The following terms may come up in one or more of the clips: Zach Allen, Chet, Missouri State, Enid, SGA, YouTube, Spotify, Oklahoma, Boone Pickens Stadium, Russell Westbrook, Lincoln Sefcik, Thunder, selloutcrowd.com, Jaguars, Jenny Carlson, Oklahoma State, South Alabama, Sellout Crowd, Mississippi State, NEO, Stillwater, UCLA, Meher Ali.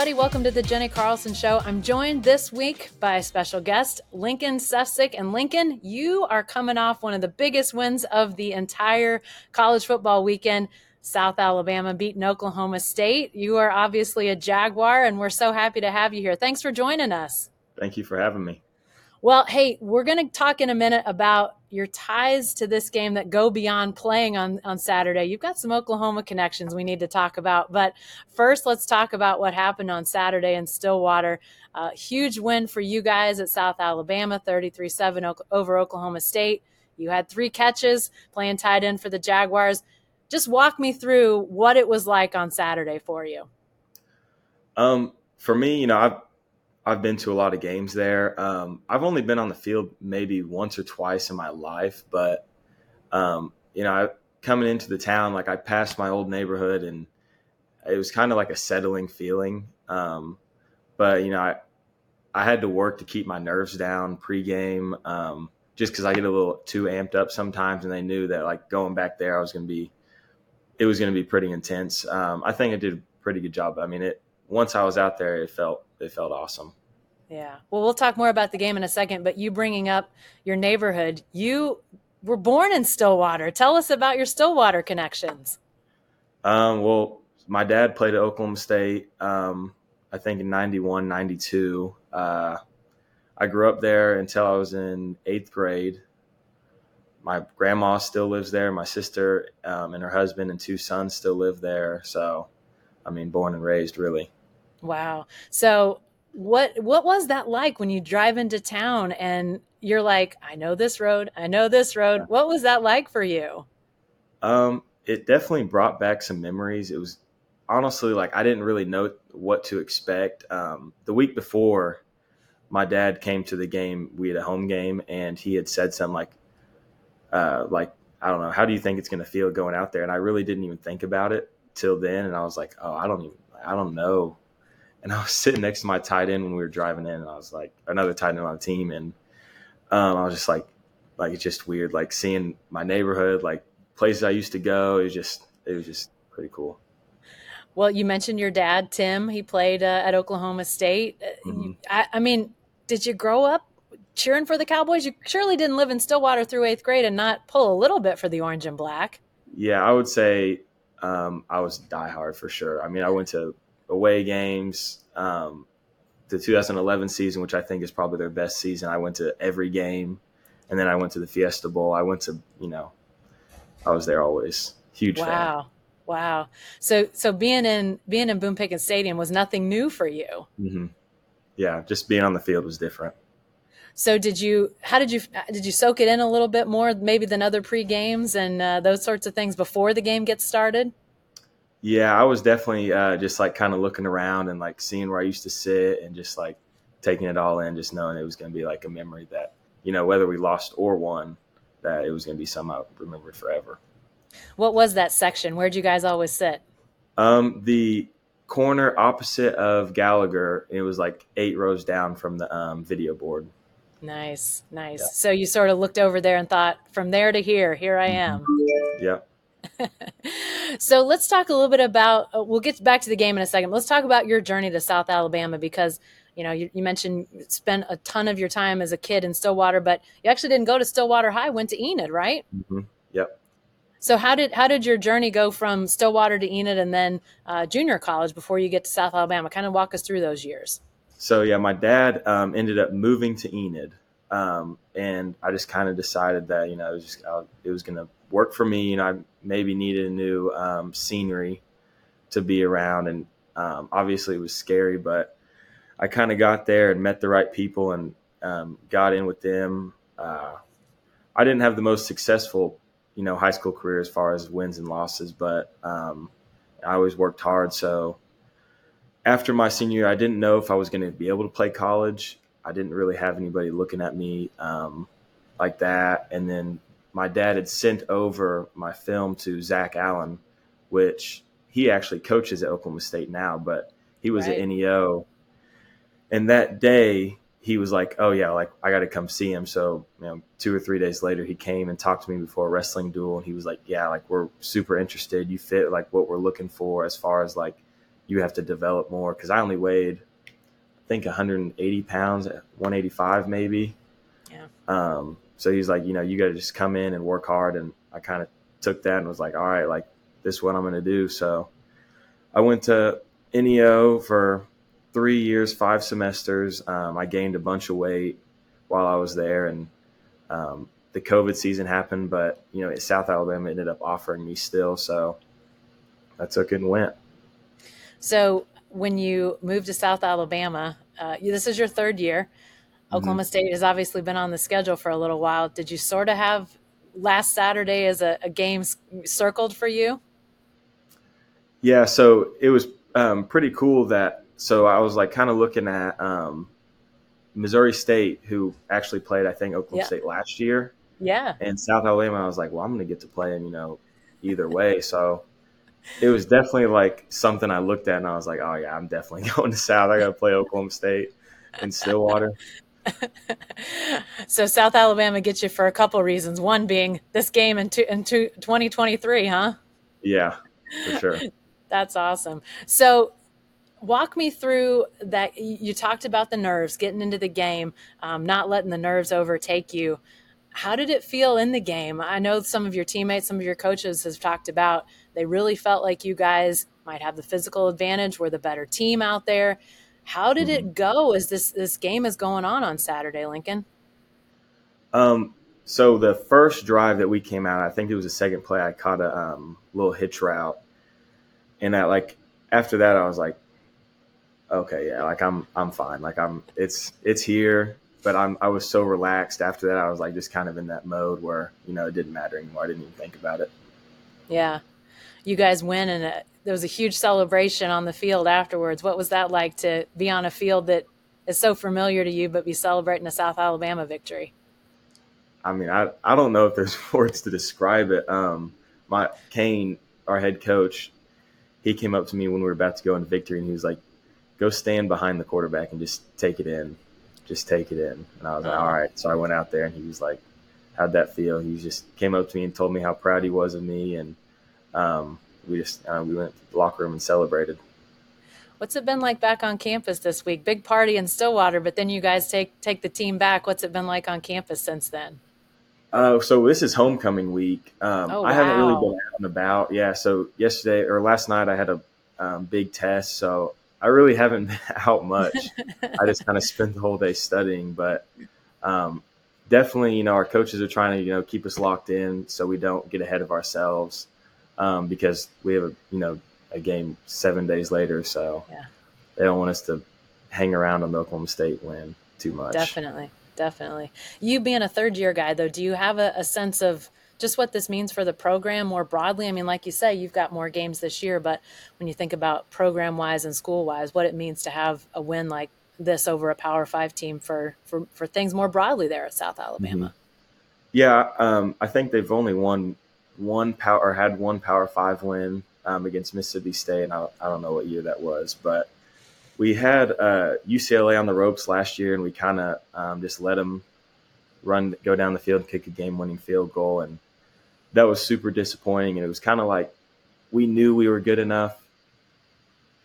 everybody. Welcome to the Jenny Carlson Show. I'm joined this week by a special guest, Lincoln Sefcik. And Lincoln, you are coming off one of the biggest wins of the entire college football weekend. South Alabama beating Oklahoma State. You are obviously a Jaguar, and we're so happy to have you here. Thanks for joining us. Thank you for having me. Well, hey, we're going to talk in a minute about your ties to this game that go beyond playing on Saturday. You've got some Oklahoma connections we need to talk about. But first, let's talk about what happened on Saturday in Stillwater. Huge win for you guys at South Alabama, 33-7 over Oklahoma State. You had 3 catches playing tight end for the Jaguars. Just walk me through what it was like on Saturday for you. For me, I've been to a lot of games there. I've only been on the field maybe once or twice in my life, but, coming into the town, like I passed my old neighborhood and it was kind of like a settling feeling. But I had to work to keep my nerves down pregame, just because I get a little too amped up sometimes. And they knew that like going back there, it was going to be pretty intense. I think I did a pretty good job. I mean, once I was out there, it felt awesome. Yeah. Well, we'll talk more about the game in a second, but you bringing up your neighborhood, you were born in Stillwater. Tell us about your Stillwater connections. Well, my dad played at Oklahoma State, I think in 91, 92. I grew up there until I was in 8th grade. My grandma still lives there. My sister and her husband and 2 sons still live there. So, I mean, born and raised, really. Wow. So what was that like when you drive into town and you're like, I know this road. What was that like for you? It definitely brought back some memories. It was honestly like I didn't really know what to expect. The week before, my dad came to the game. We had a home game, and he had said something like I don't know, how do you think it's going to feel going out there? And I really didn't even think about it till then, and I was like, oh, I don't know. And I was sitting next to my tight end when we were driving in, and I was like, another tight end on the team. And I was just like, it's just weird. Like seeing my neighborhood, like places I used to go. It was just pretty cool. Well, you mentioned your dad, Tim. He played at Oklahoma State. Mm-hmm. I mean, did you grow up cheering for the Cowboys? You surely didn't live in Stillwater through 8th grade and not pull a little bit for the orange and black. Yeah, I would say I was diehard for sure. I mean, I went to away games. The 2011 season, which I think is probably their best season, I went to every game, and then I went to the Fiesta Bowl. I went to, I was there always. Huge fan. Wow. So being in Boone Pickens Stadium was nothing new for you. Mm-hmm. Yeah, just being on the field was different. So how did you soak it in a little bit more maybe than other pre-games and those sorts of things before the game gets started? Yeah, I was definitely just like kind of looking around and like seeing where I used to sit and just like taking it all in, just knowing it was going to be like a memory that, whether we lost or won, that it was going to be something I remembered forever. What was that section? Where'd you guys always sit? The corner opposite of Gallagher. It was like 8 rows down from the video board. Nice. Yeah. So you sort of looked over there and thought, from there to here I am. Yep. So let's talk a little bit about, we'll get back to the game in a second. Let's talk about your journey to South Alabama because, you mentioned spent a ton of your time as a kid in Stillwater, but you actually didn't go to Stillwater High, went to Enid, right? Mm-hmm. Yep. So how did your journey go from Stillwater to Enid and then junior college before you get to South Alabama? Kind of walk us through those years. So, yeah, my dad ended up moving to Enid, and I just kind of decided that, it was going to work for me, and I maybe needed a new scenery to be around, and obviously it was scary, but I kind of got there and met the right people and got in with them. I didn't have the most successful, high school career as far as wins and losses, but I always worked hard. So after my senior year, I didn't know if I was going to be able to play college. I didn't really have anybody looking at me like that, and then my dad had sent over my film to Zach Allen, which he actually coaches at Oklahoma State now, but he was at NEO. And that day he was like, oh yeah, like I got to come see him. So, 2 or 3 days later he came and talked to me before a wrestling duel. And he was like, yeah, like we're super interested. You fit like what we're looking for as far as like, you have to develop more, because I only weighed, I think, 180 pounds, 185 maybe. Yeah. So he's like, you know, you got to just come in and work hard. And I kind of took that and was like, all right, like, this is what I'm going to do. So I went to NEO for 3 years, 5 semesters. I gained a bunch of weight while I was there, and the COVID season happened, but, you know, South Alabama ended up offering me still. So I took it and went. So when you moved to South Alabama, this is your third year. Oklahoma State has obviously been on the schedule for a little while. Did you sort of have last Saturday as a game circled for you? Yeah, so it was pretty cool that – so I was, like, kind of looking at Missouri State, who actually played, I think, Oklahoma State last year. Yeah. And South Alabama, I was like, well, I'm going to get to play them, you know, either way. So it was definitely, like, something I looked at and I was like, oh, yeah, I'm definitely going to South. I got to play Oklahoma State in Stillwater. So South Alabama gets you for a couple reasons. One being this game in 2023, huh? Yeah, for sure. That's awesome. So walk me through that. You talked about the nerves, getting into the game, not letting the nerves overtake you. How did it feel in the game? I know some of your teammates, some of your coaches have talked about they really felt like you guys might have the physical advantage, were the better team out there. How did it go as this game is going on Saturday, Lincoln? So the first drive that we came out, I think it was the second play, I caught a little hitch route. And that, like, after that, I was like, okay, yeah, like I'm fine. Like it's here, but I was so relaxed after that. I was like, just kind of in that mode where, you know, it didn't matter anymore. I didn't even think about it. Yeah. You guys win, and there was a huge celebration on the field afterwards. What was that like, to be on a field that is so familiar to you, but be celebrating a South Alabama victory? I mean, I don't know if there's words to describe it. My Kane, our head coach, he came up to me when we were about to go into victory, and he was like, go stand behind the quarterback and just take it in. Just take it in. And I was like, all right. So I went out there, and he was like, how'd that feel? He just came up to me and told me how proud he was of me. And we went to the locker room and celebrated. What's it been like back on campus this week? Big party in Stillwater, but then you guys take the team back. What's it been like on campus since then? So this is homecoming week. Oh, wow. I haven't really been out and about. Yeah, so yesterday or last night I had a big test, so I really haven't been out much. I just kind of spent the whole day studying, but definitely, you know, our coaches are trying to, you know, keep us locked in so we don't get ahead of ourselves, because we have a game 7 days later, so they don't want us to hang around on the Oklahoma State win too much. Definitely. You being a third-year guy, though, do you have a sense of just what this means for the program more broadly? I mean, like you say, you've got more games this year, but when you think about program-wise and school-wise, what it means to have a win like this over a Power 5 team for things more broadly there at South Alabama. Mm-hmm. Yeah, I think they've only won one Power 5 win against Mississippi State, and I don't know what year that was, but we had UCLA on the ropes last year, and we kind of just let them go down the field and kick a game-winning field goal, and that was super disappointing. And it was kind of like we knew we were good enough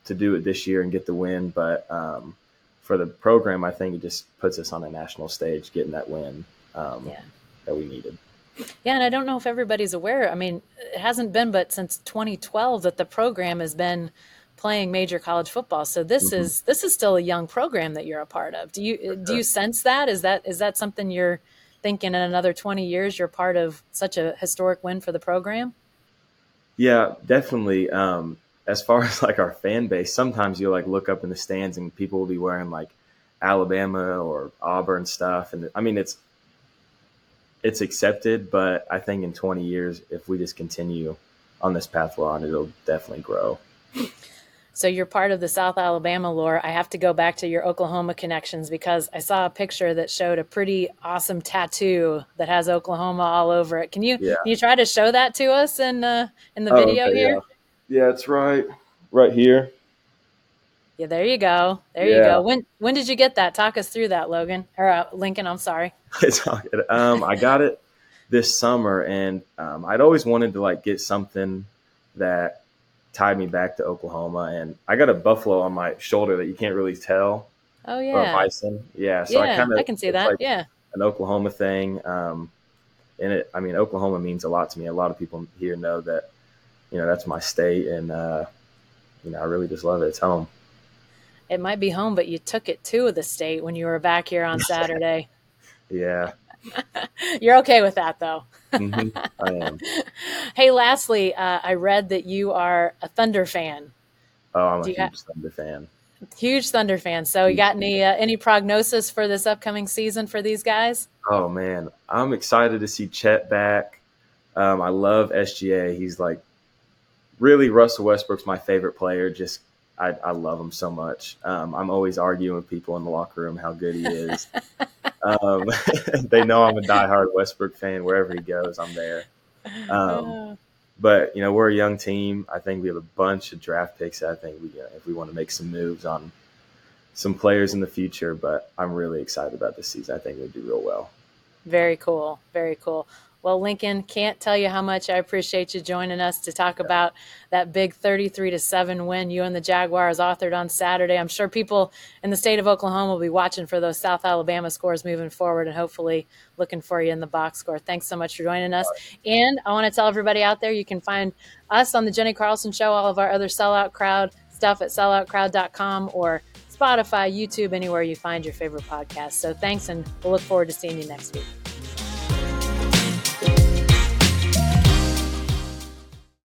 to do it this year and get the win, but for the program, I think it just puts us on a national stage, getting that win that we needed. Yeah, and I don't know if everybody's aware. I mean, it hasn't been but since 2012 that the program has been – playing major college football. So this is still a young program that you're a part of. Do you sense that? Is that something you're thinking in another 20 years, you're part of such a historic win for the program? Yeah, definitely. As far as like our fan base, sometimes you'll like look up in the stands and people will be wearing like Alabama or Auburn stuff. And I mean, it's accepted, but I think in 20 years, if we just continue on this path we're on, it'll definitely grow. So you're part of the South Alabama lore. I have to go back to your Oklahoma connections, because I saw a picture that showed a pretty awesome tattoo that has Oklahoma all over it. Can you try to show that to us in the video here? Yeah, it's right here. Yeah, there you go. There you go. When did you get that? Talk us through that, Logan. Or Lincoln, I'm sorry. It's all good. I got it this summer, and I'd always wanted to like get something that tied me back to Oklahoma, and I got a buffalo on my shoulder that you can't really tell. Oh yeah, or a bison. Yeah, so yeah, I can see that. Like an Oklahoma thing. And it, I mean, Oklahoma means a lot to me. A lot of people here know that, you know, that's my state, and you know, I really just love it. It's home. It might be home, but you took it to the state when you were back here on Saturday. Yeah. You're okay with that, though. Mm-hmm. I am. Hey, lastly, I read that you are a Thunder fan. Oh, I'm Thunder fan. Huge Thunder fan. So you got any prognosis for this upcoming season for these guys? Oh, man. I'm excited to see Chet back. I love SGA. He's like really Russell Westbrook's my favorite player. Just I love him so much. I'm always arguing with people in the locker room how good he is. They know I'm a diehard Westbrook fan. Wherever he goes, I'm there. But, you know, we're a young team. I think we have a bunch of draft picks. I think we, if we want to make some moves on some players in the future, but I'm really excited about this season. I think we'll do real well. Very cool. Very cool. Well, Lincoln, can't tell you how much I appreciate you joining us to talk about that big 33-7 win you and the Jaguars authored on Saturday. I'm sure people in the state of Oklahoma will be watching for those South Alabama scores moving forward and hopefully looking for you in the box score. Thanks so much for joining us. And I want to tell everybody out there, you can find us on the Jenny Carlson Show, all of our other Sellout Crowd stuff at selloutcrowd.com or Spotify, YouTube, anywhere you find your favorite podcast. So thanks, and we'll look forward to seeing you next week.